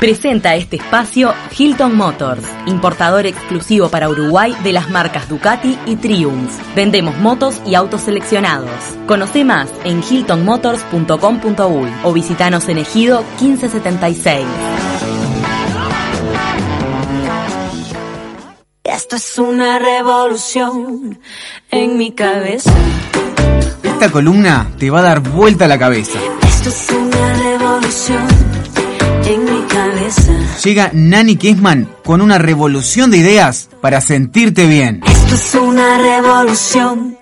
Presenta este espacio Hilton Motors, importador exclusivo para Uruguay de las marcas Ducati y Triumph. Vendemos motos y autos seleccionados. Conoce más en hiltonmotors.com.uy o visitanos en Ejido 1576. Esto es una revolución en mi cabeza. Esta columna te va a dar vuelta la cabeza. Esto es una revolución. En mi cabeza. Llega Nani Kissman con una revolución de ideas para sentirte bien. Esto es una revolución.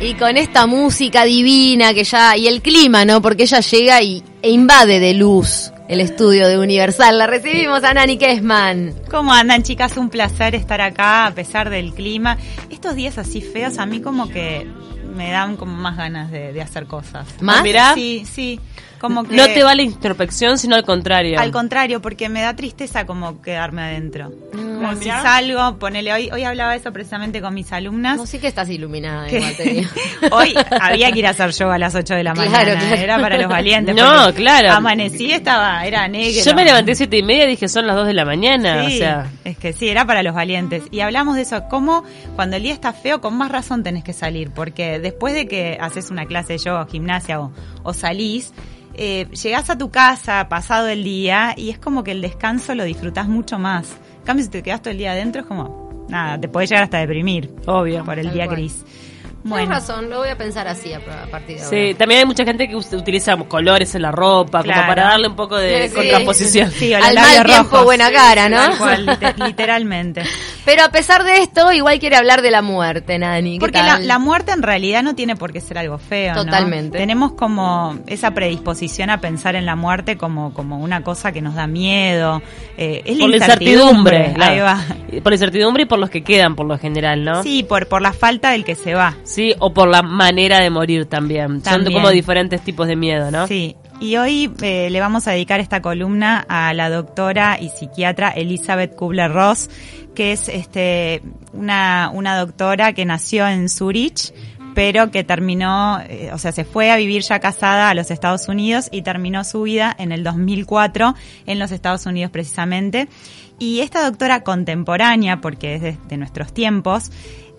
Y con esta música divina que ya... Y el clima, ¿no? Porque ella llega e invade de luz el estudio de Universal. La recibimos a Nani Kesman. ¿Cómo andan, chicas? Un placer estar acá a pesar del clima. Estos días así feos a mí como que me dan como más ganas de hacer cosas. ¿Más? ¿Mirá? Sí. Como que no te va la introspección, sino al contrario. Al contrario, porque me da tristeza como quedarme adentro. Como si salgo, ponele... Hoy hablaba eso precisamente con mis alumnas. No sé que estás iluminada. Igual, hoy había que ir a hacer yoga a las 8 de la mañana. Claro. Era para los valientes. No, claro. Amanecí, era negro. Yo me levanté 7:30 y dije, son las 2 de la mañana. Sí, o sea, es que sí, era para los valientes. Y hablamos de eso, cómo cuando el día está feo, con más razón tenés que salir. Porque después de que haces una clase de yoga o gimnasia o salís... llegás a tu casa pasado el día y es como que el descanso lo disfrutás mucho más. En cambio, si te quedás todo el día adentro es como, nada, te podés llegar hasta deprimir. Obvio. Por el día gris. Bueno. Tienes razón, lo voy a pensar así a partir de ahora. Sí, también hay mucha gente que utiliza colores en la ropa, claro, como para darle un poco de contraposición. Sí, al mal tiempo, rojos, buena cara, ¿no? Tal cual, literalmente. Pero a pesar de esto, igual quiere hablar de la muerte, Nani. Porque la muerte en realidad no tiene por qué ser algo feo, ¿no? Totalmente. Tenemos como esa predisposición a pensar en la muerte como una cosa que nos da miedo. Es por la incertidumbre. Ahí va. Por la incertidumbre y por los que quedan, por lo general, ¿no? Sí, por la falta del que se va. Sí, o por la manera de morir también. Son como diferentes tipos de miedo, ¿no? Sí, y hoy le vamos a dedicar esta columna a la doctora y psiquiatra Elizabeth Kübler-Ross, que es una doctora que nació en Zurich, pero que terminó, se fue a vivir ya casada a los Estados Unidos y terminó su vida en el 2004 en los Estados Unidos precisamente. Y esta doctora contemporánea, porque es de nuestros tiempos,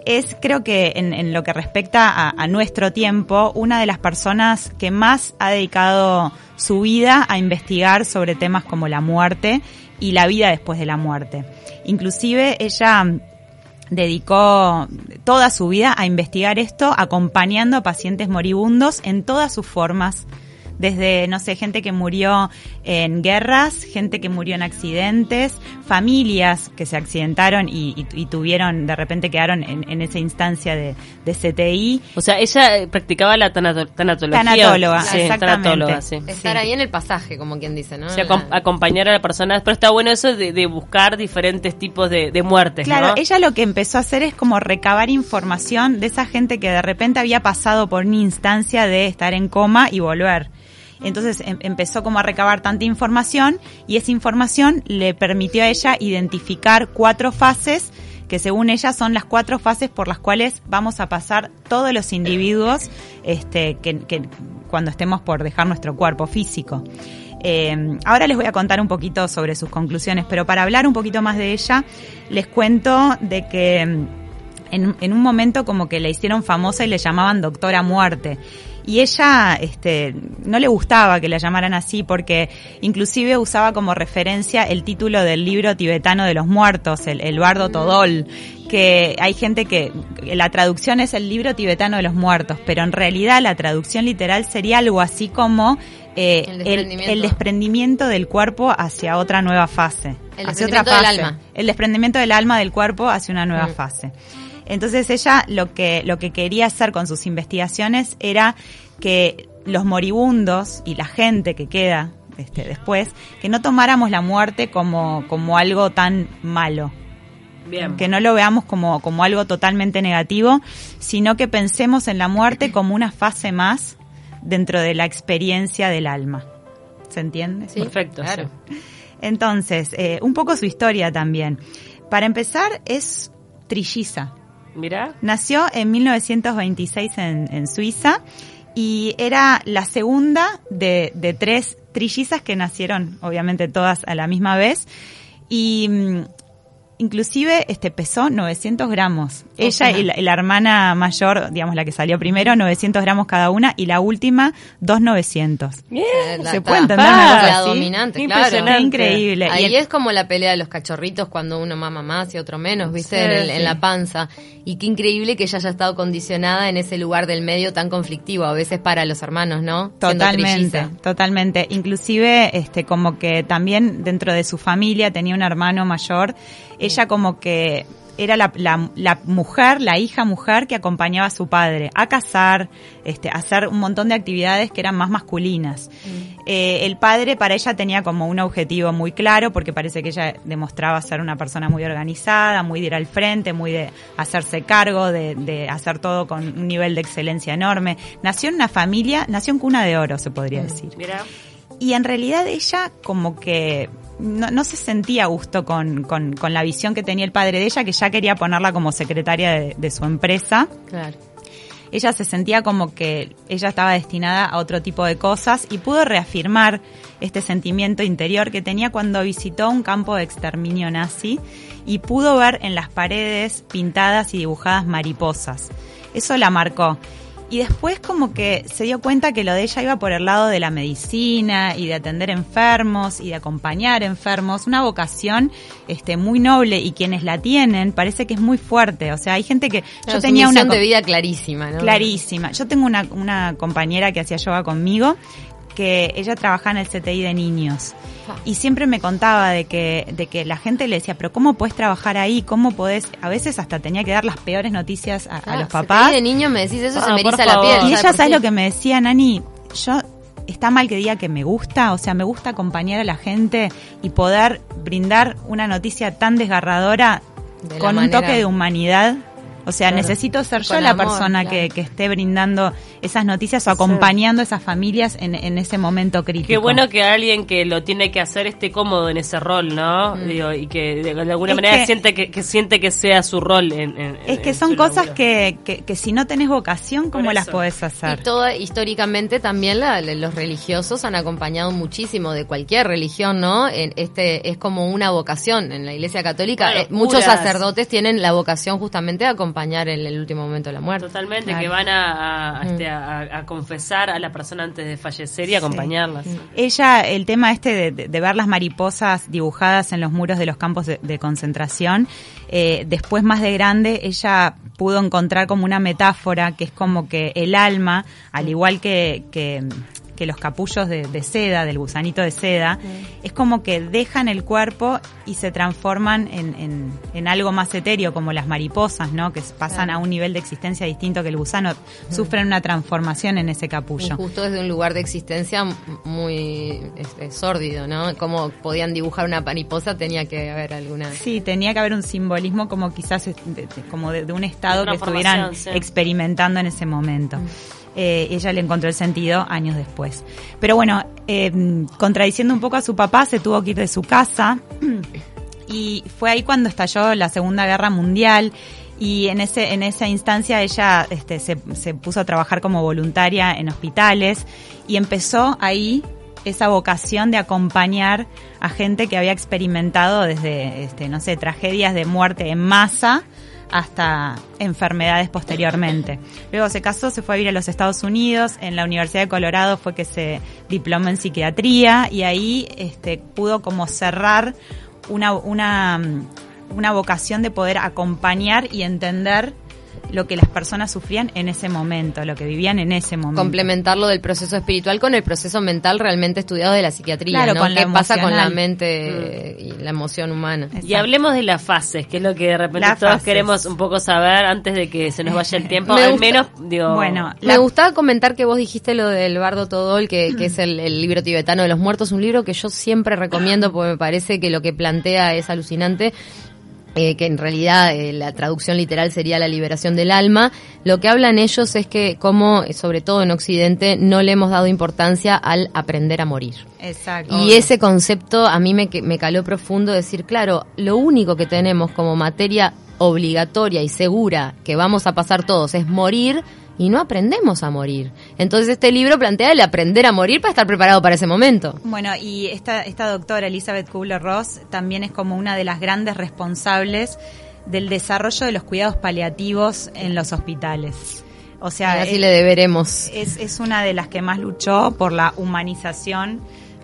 es, creo que en lo que respecta a nuestro tiempo, una de las personas que más ha dedicado su vida a investigar sobre temas como la muerte y la vida después de la muerte. Inclusive ella dedicó toda su vida a investigar esto, acompañando a pacientes moribundos en todas sus formas. Desde, gente que murió en guerras, gente que murió en accidentes, familias que se accidentaron y tuvieron, de repente quedaron en esa instancia de CTI. O sea, ella practicaba la tanatología. Tanatóloga, sí, exactamente. Tanatóloga, sí. Estar ahí en el pasaje, como quien dice, ¿no? O sea, acompañar a la persona. Pero está bueno eso de buscar diferentes tipos de muertes, claro, ¿no? Ella lo que empezó a hacer es como recabar información de esa gente que de repente había pasado por una instancia de estar en coma y volver. Entonces empezó como a recabar tanta información y esa información le permitió a ella identificar 4 fases que según ella son las 4 fases por las cuales vamos a pasar todos los individuos que cuando estemos por dejar nuestro cuerpo físico. Ahora les voy a contar un poquito sobre sus conclusiones, pero para hablar un poquito más de ella les cuento de que en un momento como que la hicieron famosa y le llamaban Doctora Muerte. Y ella no le gustaba que la llamaran así porque inclusive usaba como referencia el título del libro tibetano de los muertos, el Bardo Thödol, que hay gente que la traducción es el libro tibetano de los muertos, pero en realidad la traducción literal sería algo así como el desprendimiento del cuerpo hacia otra nueva fase. El desprendimiento del alma. El desprendimiento del alma del cuerpo hacia una nueva fase. Entonces ella lo que quería hacer con sus investigaciones era que los moribundos y la gente que queda después, que no tomáramos la muerte como algo tan malo. Bien. Que no lo veamos como algo totalmente negativo, sino que pensemos en la muerte como una fase más dentro de la experiencia del alma. ¿Se entiende? Sí, perfecto. Claro. Sí. Entonces, un poco su historia también. Para empezar, es trilliza. Mirá. Nació en 1926 en Suiza y era la segunda de tres trillizas que nacieron, obviamente todas a la misma vez. Y inclusive pesó 900 gramos. Ella y la hermana mayor, digamos la que salió primero, 900 gramos cada una, y la última 2.900. Se puede entender una cosa así. Dominante, claro. Es increíble. Ahí es como la pelea de los cachorritos cuando uno mama más y otro menos, viste, sí, en la panza. Y qué increíble que ella haya estado condicionada en ese lugar del medio tan conflictivo, a veces para los hermanos, ¿no? Totalmente. Inclusive, como que también dentro de su familia tenía un hermano mayor. Ella como que era la mujer, la hija mujer que acompañaba a su padre a cazar, a hacer un montón de actividades que eran más masculinas. El padre para ella tenía como un objetivo muy claro, porque parece que ella demostraba ser una persona muy organizada, muy de ir al frente, muy de hacerse cargo, de hacer todo con un nivel de excelencia enorme. Nació en una familia, nació en cuna de oro, se podría decir. Mira. Y en realidad ella como que no se sentía a gusto con la visión que tenía el padre de ella, que ya quería ponerla como secretaria de su empresa. Claro. Ella se sentía como que ella estaba destinada a otro tipo de cosas y pudo reafirmar este sentimiento interior que tenía cuando visitó un campo de exterminio nazi y pudo ver en las paredes pintadas y dibujadas mariposas. Eso la marcó. Y después como que se dio cuenta que lo de ella iba por el lado de la medicina y de atender enfermos y de acompañar enfermos, una vocación muy noble, y quienes la tienen parece que es muy fuerte. O sea, hay gente que... Claro, yo tenía una visión de vida clarísima, ¿no? Clarísima. Yo tengo una compañera que hacía yoga conmigo, que ella trabajaba en el CTI de niños, y siempre me contaba de que la gente le decía, pero ¿cómo podés trabajar ahí? ¿Cómo podés? A veces hasta tenía que dar las peores noticias a los papás. CTI de niños, me decís eso, se me eriza la piel. Y ella, ¿sabes lo que me decía, Nani? Yo, está mal que diga que me gusta, o sea, me gusta acompañar a la gente y poder brindar una noticia tan desgarradora con un toque de humanidad. O sea, claro, necesito ser yo la persona, claro, que esté brindando esas noticias o acompañando, sí, a esas familias en ese momento crítico. Qué bueno que alguien que lo tiene que hacer esté cómodo en ese rol, ¿no? Digo, y que de alguna manera siente que sea su rol. Es que son cosas que si no tenés vocación, ¿cómo las podés hacer? Y todo, históricamente también los religiosos han acompañado muchísimo, de cualquier religión, ¿no? Es como una vocación. En la Iglesia Católica, bueno, muchos sacerdotes tienen la vocación justamente de acompañar en el último momento de la muerte. Totalmente, claro, que van a confesar a la persona antes de fallecer y acompañarlas. Sí. Ella, el tema de ver las mariposas dibujadas en los muros de los campos de concentración, después más de grande ella pudo encontrar como una metáfora, que es como que el alma, al igual que los capullos de seda, del gusanito de seda, es como que dejan el cuerpo y se transforman en algo más etéreo, como las mariposas, ¿no? Que pasan a un nivel de existencia distinto que el gusano, sufren una transformación en ese capullo. Y justo desde un lugar de existencia muy sórdido, ¿no? Como podían dibujar una mariposa, tenía que haber alguna... Sí, tenía que haber un simbolismo como quizás como de un estado que estuvieran experimentando en ese momento. Ella le encontró el sentido años después. Pero bueno, contradiciendo un poco a su papá, se tuvo que ir de su casa, y fue ahí cuando estalló la Segunda Guerra Mundial, y en esa instancia ella se puso a trabajar como voluntaria en hospitales, y empezó ahí esa vocación de acompañar a gente que había experimentado desde, tragedias de muerte en masa hasta enfermedades posteriormente. Luego se casó, se fue a vivir a los Estados Unidos, en la Universidad de Colorado fue que se diplomó en psiquiatría, y ahí pudo como cerrar una vocación de poder acompañar y entender lo que las personas sufrían en ese momento, lo que vivían en ese momento. Complementarlo del proceso espiritual con el proceso mental realmente estudiado de la psiquiatría, claro, ¿no? ¿Qué pasa con la mente y la emoción humana? Exacto. Y hablemos de las fases, que es lo que de repente todos queremos un poco saber antes de que se nos vaya el tiempo. Me gustaba comentar que vos dijiste lo del Bardo Thödol, que es el libro tibetano de los muertos, un libro que yo siempre recomiendo porque me parece que lo que plantea es alucinante. que en realidad la traducción literal sería la liberación del alma. Lo que hablan ellos es que, como sobre todo en Occidente, no le hemos dado importancia al aprender a morir. Exacto. Y ese concepto a mí me caló profundo, decir, claro, lo único que tenemos como materia obligatoria y segura que vamos a pasar todos es morir, y no aprendemos a morir. Entonces este libro plantea el aprender a morir para estar preparado para ese momento. Bueno, y esta doctora Elizabeth Kübler-Ross también es como una de las grandes responsables del desarrollo de los cuidados paliativos en los hospitales. O sea, así le deberemos. Es una de las que más luchó por la humanización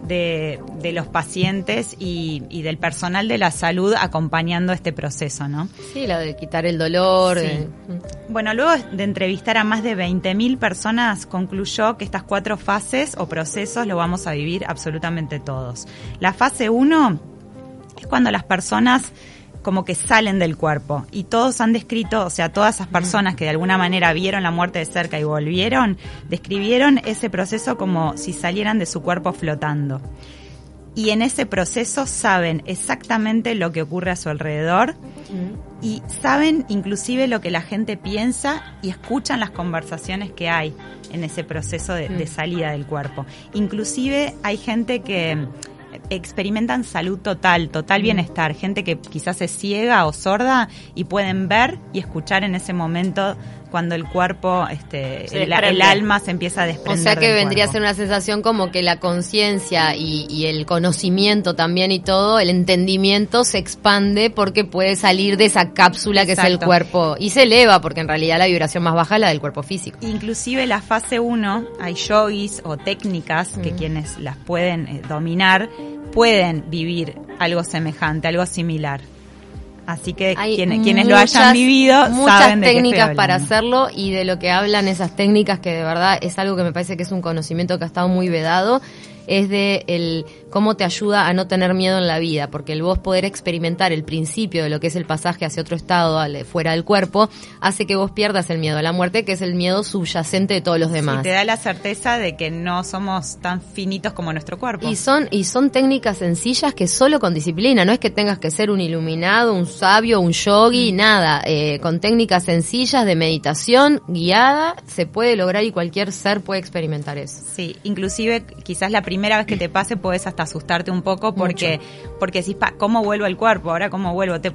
de los pacientes y del personal de la salud acompañando este proceso, ¿no? Sí, lo de quitar el dolor. Sí. Bueno, luego de entrevistar a más de 20.000 personas, concluyó que estas 4 fases o procesos lo vamos a vivir absolutamente todos. La fase 1 es cuando las personas como que salen del cuerpo, y todos han descrito, o sea, todas esas personas que de alguna manera vieron la muerte de cerca y volvieron, describieron ese proceso como si salieran de su cuerpo flotando. Y en ese proceso saben exactamente lo que ocurre a su alrededor, y saben inclusive lo que la gente piensa y escuchan las conversaciones que hay en ese proceso de salida del cuerpo. Inclusive hay gente que experimentan salud total, total bienestar, gente que quizás es ciega o sorda y pueden ver y escuchar en ese momento cuando el cuerpo, el alma se empieza a desprender. O sea que vendría a ser una sensación como que la conciencia y el conocimiento también y todo, el entendimiento se expande porque puede salir de esa cápsula. Exacto. Que es el cuerpo, y se eleva porque en realidad la vibración más baja es la del cuerpo físico. Inclusive la fase 1 hay yogis o técnicas que quienes las pueden dominar pueden vivir algo semejante, algo similar. Así que quienes lo hayan vivido saben de qué estoy hablando. Muchas técnicas para hacerlo, y de lo que hablan esas técnicas, que de verdad es algo que me parece que es un conocimiento que ha estado muy vedado, es de cómo te ayuda a no tener miedo en la vida, porque el vos poder experimentar el principio de lo que es el pasaje hacia otro estado, fuera del cuerpo, hace que vos pierdas el miedo a la muerte, que es el miedo subyacente de todos los demás. Sí, te da la certeza de que no somos tan finitos como nuestro cuerpo. Y son técnicas sencillas que solo con disciplina, no es que tengas que ser un iluminado, un sabio, un yogi, nada. Con técnicas sencillas de meditación guiada se puede lograr, y cualquier ser puede experimentar eso. Sí, inclusive quizás la primera vez que te pase podés hasta asustarte un poco porque decís, ¿cómo vuelvo al cuerpo? Ahora, ¿cómo vuelvo? Te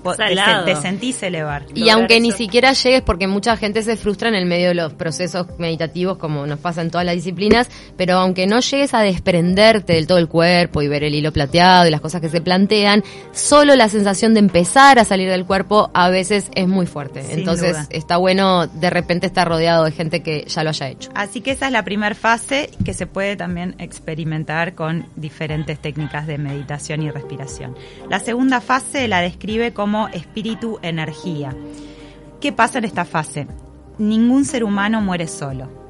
sentís elevar. Y aunque eso ni siquiera llegues, porque mucha gente se frustra en el medio de los procesos meditativos, como nos pasa en todas las disciplinas, pero aunque no llegues a desprenderte del todo el cuerpo y ver el hilo plateado y las cosas que se plantean, solo la sensación de empezar a salir del cuerpo a veces es muy fuerte. Sin Entonces duda. Está bueno de repente estar rodeado de gente que ya lo haya hecho. Así que esa es la primera fase, que se puede también experimentar con diferentes técnicas de meditación y respiración. La segunda fase la describe como espíritu-energía. ¿Qué pasa en esta fase? Ningún ser humano muere solo.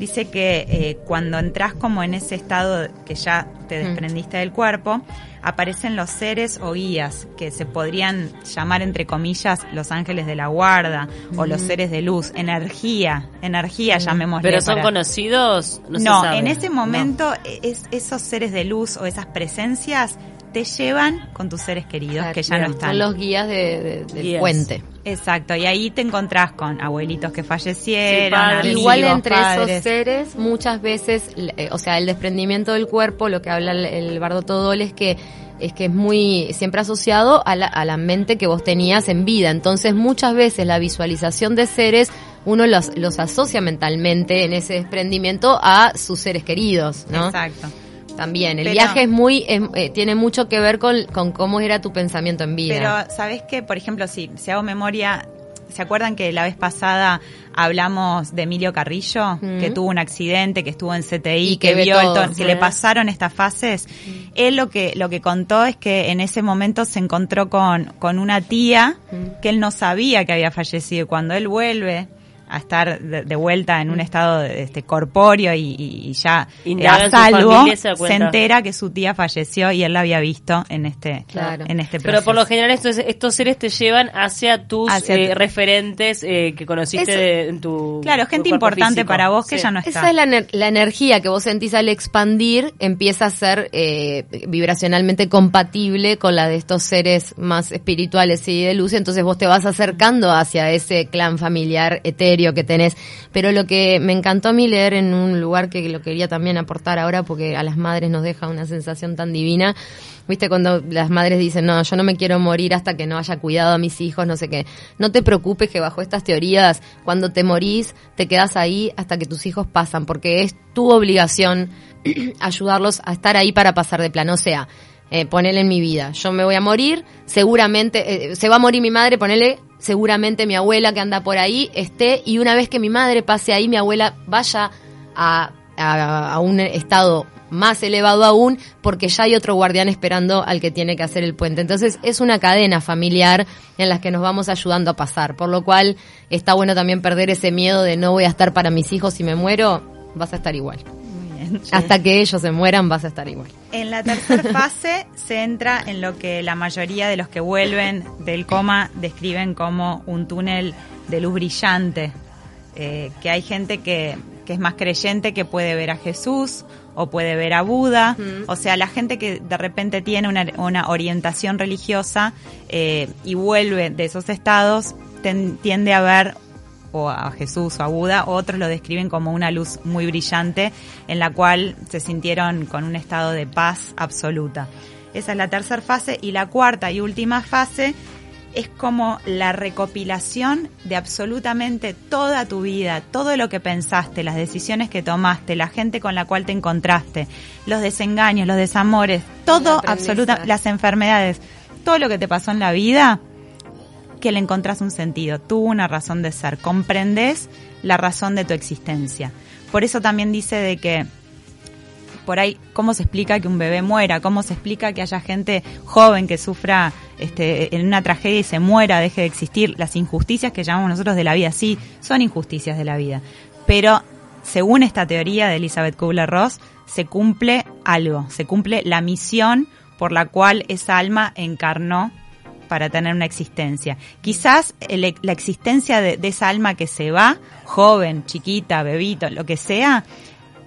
Dice que cuando entras como en ese estado que ya te desprendiste del cuerpo, aparecen los seres o guías, que se podrían llamar entre comillas los ángeles de la guarda o los seres de luz, energía llamémosle. ¿Pero son conocidos? No, se sabe. En ese momento esos seres de luz o esas presencias te llevan con tus seres queridos, que ya no están. Son los guías del puente. Exacto, y ahí te encontrás con abuelitos que fallecieron, amigos, igual entre padres. Esos seres muchas veces, el desprendimiento del cuerpo, lo que habla el Bardo Thödol es que es muy siempre asociado a la mente que vos tenías en vida. Entonces muchas veces la visualización de seres uno los asocia mentalmente en ese desprendimiento a sus seres queridos, ¿no? Exacto. También, el viaje es tiene mucho que ver con cómo era tu pensamiento en vida. Pero, ¿sabés qué? Por ejemplo, si hago memoria, ¿se acuerdan que la vez pasada hablamos de Emilio Carrillo? Que tuvo un accidente, que estuvo en CTI, que vio todo, que le pasaron estas fases. Él lo que contó es que en ese momento se encontró con una tía que él no sabía que había fallecido. Cuando él vuelve a estar de vuelta en un estado corpóreo y ya a salvo, se entera que su tía falleció y él la había visto en este proceso. Pero por lo general estos seres te llevan hacia tus referentes que conociste en tu gente importante físico. Para vos que ya no está. Esa es la energía que vos sentís al expandir, empieza a ser vibracionalmente compatible con la de estos seres más espirituales y de luz, entonces vos te vas acercando hacia ese clan familiar etéreo que tenés. Pero lo que me encantó a mí leer en un lugar que lo quería también aportar ahora, porque a las madres nos deja una sensación tan divina, viste, cuando las madres dicen, no, yo no me quiero morir hasta que no haya cuidado a mis hijos, no sé qué. No te preocupes que bajo estas teorías, cuando te morís, te quedás ahí hasta que tus hijos pasan, porque es tu obligación ayudarlos a estar ahí para pasar de plano. O sea, ponele en mi vida, yo me voy a morir, seguramente, se va a morir mi madre, ponele, seguramente mi abuela que anda por ahí esté, y una vez que mi madre pase ahí, mi abuela vaya a un estado más elevado aún, porque ya hay otro guardián esperando al que tiene que hacer el puente. Entonces es una cadena familiar en las que nos vamos ayudando a pasar, por lo cual está bueno también perder ese miedo de no voy a estar para mis hijos, si me muero, vas a estar igual. Sí. Hasta que ellos se mueran vas a estar igual. En la tercera fase se entra en lo que la mayoría de los que vuelven del coma describen como un túnel de luz brillante, que hay gente que es más creyente, que puede ver a Jesús o puede ver a Buda. O sea, la gente que de repente tiene una orientación religiosa y vuelve de esos estados tiende a ver o a Jesús o a Buda. Otros lo describen como una luz muy brillante en la cual se sintieron con un estado de paz absoluta. Esa es la tercera fase. Y la cuarta y última fase es como la recopilación de absolutamente toda tu vida, todo lo que pensaste, las decisiones que tomaste, la gente con la cual te encontraste, los desengaños, los desamores, todo, absolutamente, las enfermedades, todo lo que te pasó en la vida, que le encontrás un sentido, tuvo una razón de ser, comprendés la razón de tu existencia. Por eso también dice de que, por ahí, ¿cómo se explica que un bebé muera? ¿Cómo se explica que haya gente joven que sufra en una tragedia y se muera, deje de existir? Las injusticias que llamamos nosotros de la vida, sí, son injusticias de la vida. Pero, según esta teoría de Elizabeth Kübler-Ross, se cumple algo, se cumple la misión por la cual esa alma encarnó para tener una existencia. Quizás la existencia de esa alma que se va, joven, chiquita, bebito, lo que sea,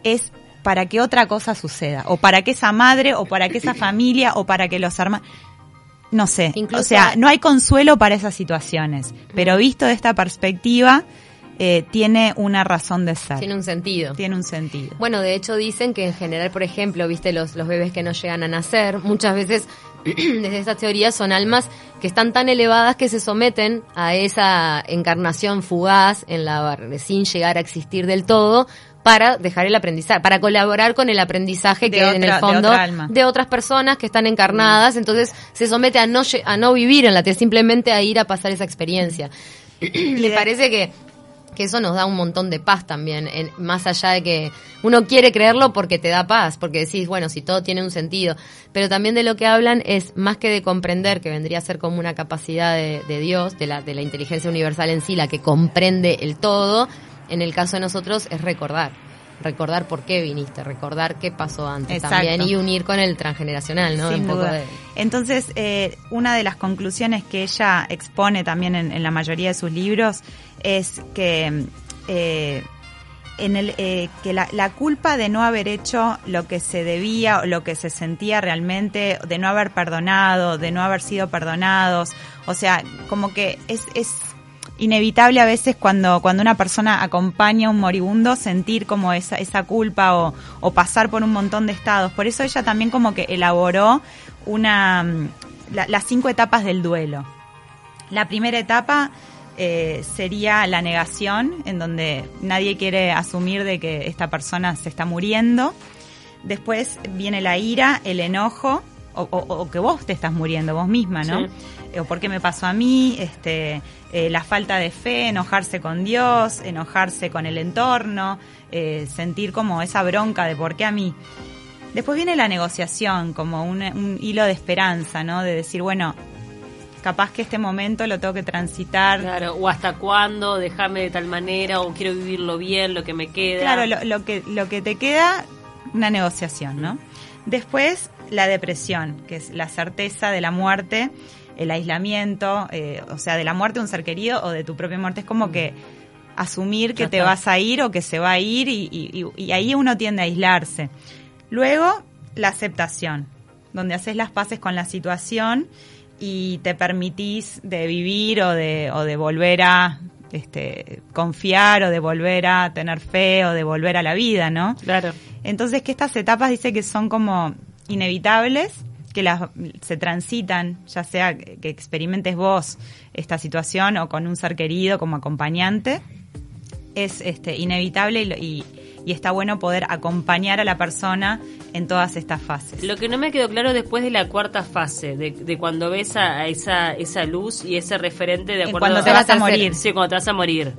es para que otra cosa suceda, o para que esa madre, o para que esa familia, o para que los hermanos, no sé. Incluso, o sea, no hay consuelo para esas situaciones, pero visto de esta perspectiva, tiene una razón de ser. Tiene un sentido. Bueno, de hecho dicen que en general, por ejemplo, viste los bebés que no llegan a nacer, muchas veces desde estas teorías son almas que están tan elevadas que se someten a esa encarnación fugaz sin llegar a existir del todo, para dejar el aprendizaje, para colaborar con el aprendizaje en el fondo de otras personas que están encarnadas. Entonces se somete a no vivir en la tierra, simplemente a ir a pasar esa experiencia. Me parece que eso nos da un montón de paz también, más allá de que uno quiere creerlo porque te da paz, porque decís, bueno, si todo tiene un sentido, pero también de lo que hablan es más que de comprender, que vendría a ser como una capacidad de Dios, de la inteligencia universal en sí, la que comprende el todo. En el caso de nosotros es recordar por qué viniste, recordar qué pasó antes. Exacto. También, y unir con el transgeneracional, ¿no? Sin duda. Entonces, una de las conclusiones que ella expone también en la mayoría de sus libros es que la culpa de no haber hecho lo que se debía o lo que se sentía realmente, de no haber perdonado, de no haber sido perdonados, o sea, como que es inevitable a veces cuando una persona acompaña a un moribundo sentir como esa culpa o pasar por un montón de estados. Por eso ella también como que elaboró las 5 etapas del duelo. La primera etapa sería la negación, en donde nadie quiere asumir de que esta persona se está muriendo. Después viene la ira, el enojo, o que vos te estás muriendo vos misma, ¿no? Sí. O por qué me pasó a mí, la falta de fe, enojarse con Dios, enojarse con el entorno, sentir como esa bronca de por qué a mí. Después viene la negociación, como un hilo de esperanza, ¿no? De decir, bueno, capaz que este momento lo tengo que transitar. Claro, o hasta cuándo, déjame de tal manera, o quiero vivirlo bien, lo que me queda. Claro, lo que te queda, una negociación, ¿no? Después, la depresión, que es la certeza de la muerte, el aislamiento, o sea, de la muerte de un ser querido o de tu propia muerte. Es como que asumir que te vas a ir o que se va a ir, y ahí uno tiende a aislarse. Luego, la aceptación, donde haces las paces con la situación y te permitís de vivir o de volver a confiar, o de volver a tener fe, o de volver a la vida, ¿no? Claro. Entonces, que estas etapas dice que son como inevitables, que se transitan, ya sea que experimentes vos esta situación o con un ser querido como acompañante, es inevitable y está bueno poder acompañar a la persona en todas estas fases. Lo que no me quedó claro después de la cuarta fase, de cuando ves a esa luz y ese referente de acuerdo a cuando te vas a morir. Sí, cuando te vas a morir.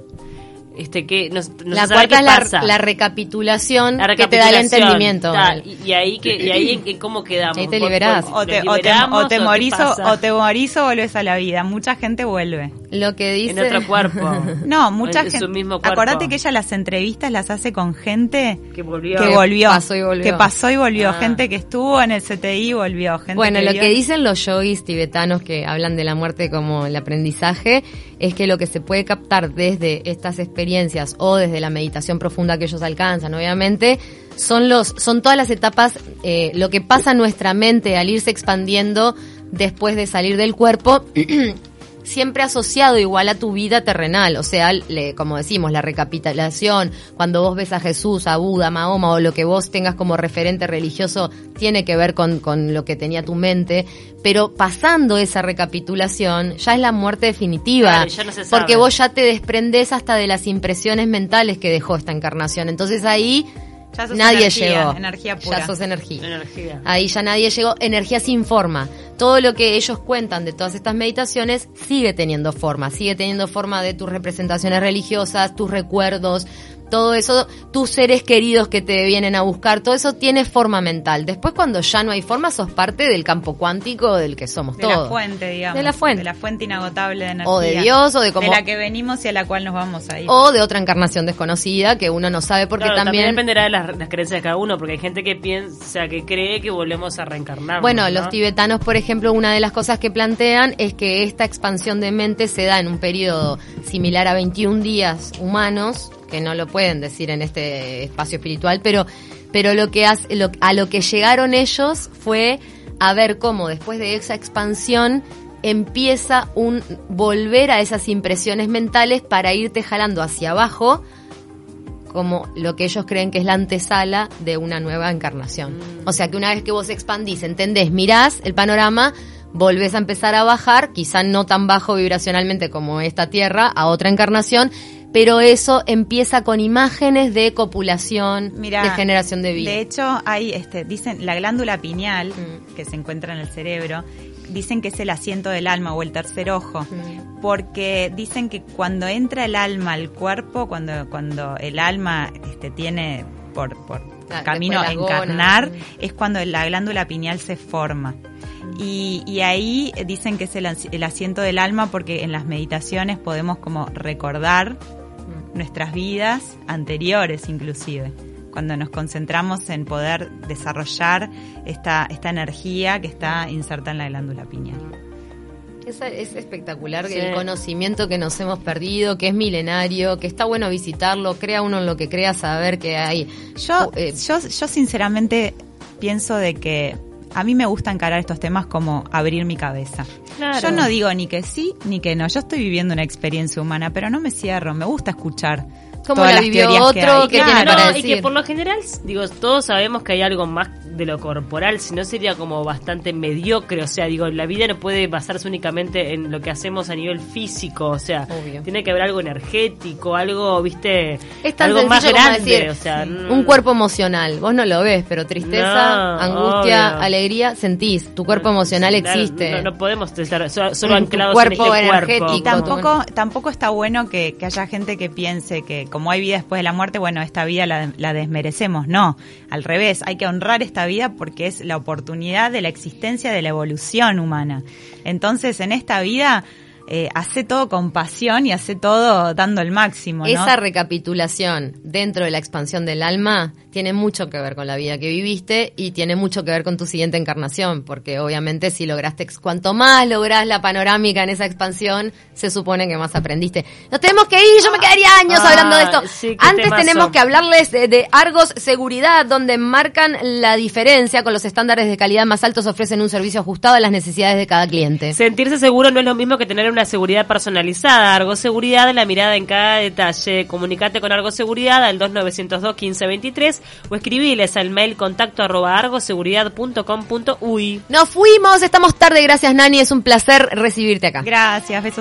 Que no la cuarta es la recapitulación que te da el entendimiento. Y ahí cómo quedamos. Ahí te liberás. O te morís o volvés a la vida. Mucha gente vuelve. Lo que dice en otro cuerpo. No, mucha gente. Su mismo cuerpo. Acordate que ella las entrevistas las hace con gente que pasó y volvió, gente que estuvo en el CTI y volvió, gente. Bueno, que que dicen los yogis tibetanos que hablan de la muerte como el aprendizaje es que lo que se puede captar desde estas experiencias o desde la meditación profunda que ellos alcanzan, obviamente, son todas las etapas, lo que pasa en nuestra mente al irse expandiendo después de salir del cuerpo, siempre asociado igual a tu vida terrenal, o sea, como decimos, la recapitulación, cuando vos ves a Jesús, a Buda, a Mahoma, o lo que vos tengas como referente religioso, tiene que ver con lo que tenía tu mente, pero pasando esa recapitulación ya es la muerte definitiva, claro, no porque vos ya te desprendés hasta de las impresiones mentales que dejó esta encarnación, entonces ahí ya sos nadie llegó, energía pura. Ya sos energía. Ahí ya nadie llegó, energía sin forma. Todo lo que ellos cuentan de todas estas meditaciones sigue teniendo forma de tus representaciones religiosas, tus recuerdos, todo eso, tus seres queridos que te vienen a buscar, todo eso tiene forma mental. Después, cuando ya no hay forma, sos parte del campo cuántico del que somos todos. De la fuente, digamos. De la fuente inagotable de energía. O de Dios, o de como... De la que venimos y a la cual nos vamos a ir. O de otra encarnación desconocida que uno no sabe, porque claro, también dependerá de las creencias de cada uno, porque hay gente que piensa, que cree que volvemos a reencarnarnos. Bueno, ¿no? Los tibetanos, por ejemplo, una de las cosas que plantean es que esta expansión de mente se da en un periodo similar a 21 días humanos, que no lo pueden decir en este espacio espiritual, pero a lo que llegaron ellos fue a ver cómo después de esa expansión empieza un volver a esas impresiones mentales para irte jalando hacia abajo, como lo que ellos creen que es la antesala de una nueva encarnación. O sea que una vez que vos expandís, entendés, mirás el panorama, volvés a empezar a bajar, quizá no tan bajo vibracionalmente como esta tierra, a otra encarnación, pero eso empieza con imágenes de copulación, de generación de vida. De hecho, hay, dicen, la glándula pineal, que se encuentra en el cerebro, dicen que es el asiento del alma o el tercer ojo, porque dicen que cuando entra el alma al cuerpo, cuando el alma tiene por camino a encarnar, es cuando la glándula pineal se forma. Y ahí dicen que es el asiento del alma, porque en las meditaciones podemos como recordar nuestras vidas anteriores, inclusive cuando nos concentramos en poder desarrollar esta energía que está inserta en la glándula pineal. Es espectacular, sí. El conocimiento que nos hemos perdido, que es milenario, que está bueno visitarlo, crea uno en lo que crea, saber que hay. Yo sinceramente pienso de que a mí me gusta encarar estos temas como abrir mi cabeza. Claro. Yo no digo ni que sí ni que no. Yo estoy viviendo una experiencia humana, pero no me cierro. Me gusta escuchar todas las teorías que hay. Y que por lo general, digo, todos sabemos que hay algo más de lo corporal, si no sería como bastante mediocre. O sea, digo, la vida no puede basarse únicamente en lo que hacemos a nivel físico. O sea, obvio, tiene que haber algo energético, algo, viste, es tan algo más grande. Decir, o sea, un cuerpo emocional. Vos no lo ves, pero tristeza, angustia, obvio, alegría, sentís. Tu cuerpo emocional existe. No podemos estar solo anclados en este cuerpo. Y tampoco está bueno que haya gente que piense que como hay vida después de la muerte, bueno, esta vida la desmerecemos. No, al revés, hay que honrar esta esta vida porque es la oportunidad de la existencia de la evolución humana. Entonces, en esta vida... hace todo con pasión y hace todo dando el máximo, ¿no? Esa recapitulación dentro de la expansión del alma tiene mucho que ver con la vida que viviste y tiene mucho que ver con tu siguiente encarnación, porque obviamente si lograste, cuanto más lográs la panorámica en esa expansión, se supone que más aprendiste. Nos tenemos que ir, yo me quedaría años hablando de esto. Sí, antes temazo. Tenemos que hablarles de Argos Seguridad, donde marcan la diferencia con los estándares de calidad más altos, ofrecen un servicio ajustado a las necesidades de cada cliente. Sentirse seguro no es lo mismo que tener una seguridad personalizada. Argos Seguridad, la mirada en cada detalle. Comunicate con Argos Seguridad al 2902 1523 o escribiles al mail contacto@argoseguridad.com.uy. Nos fuimos, estamos tarde, gracias Nani, es un placer recibirte acá. Gracias, besos a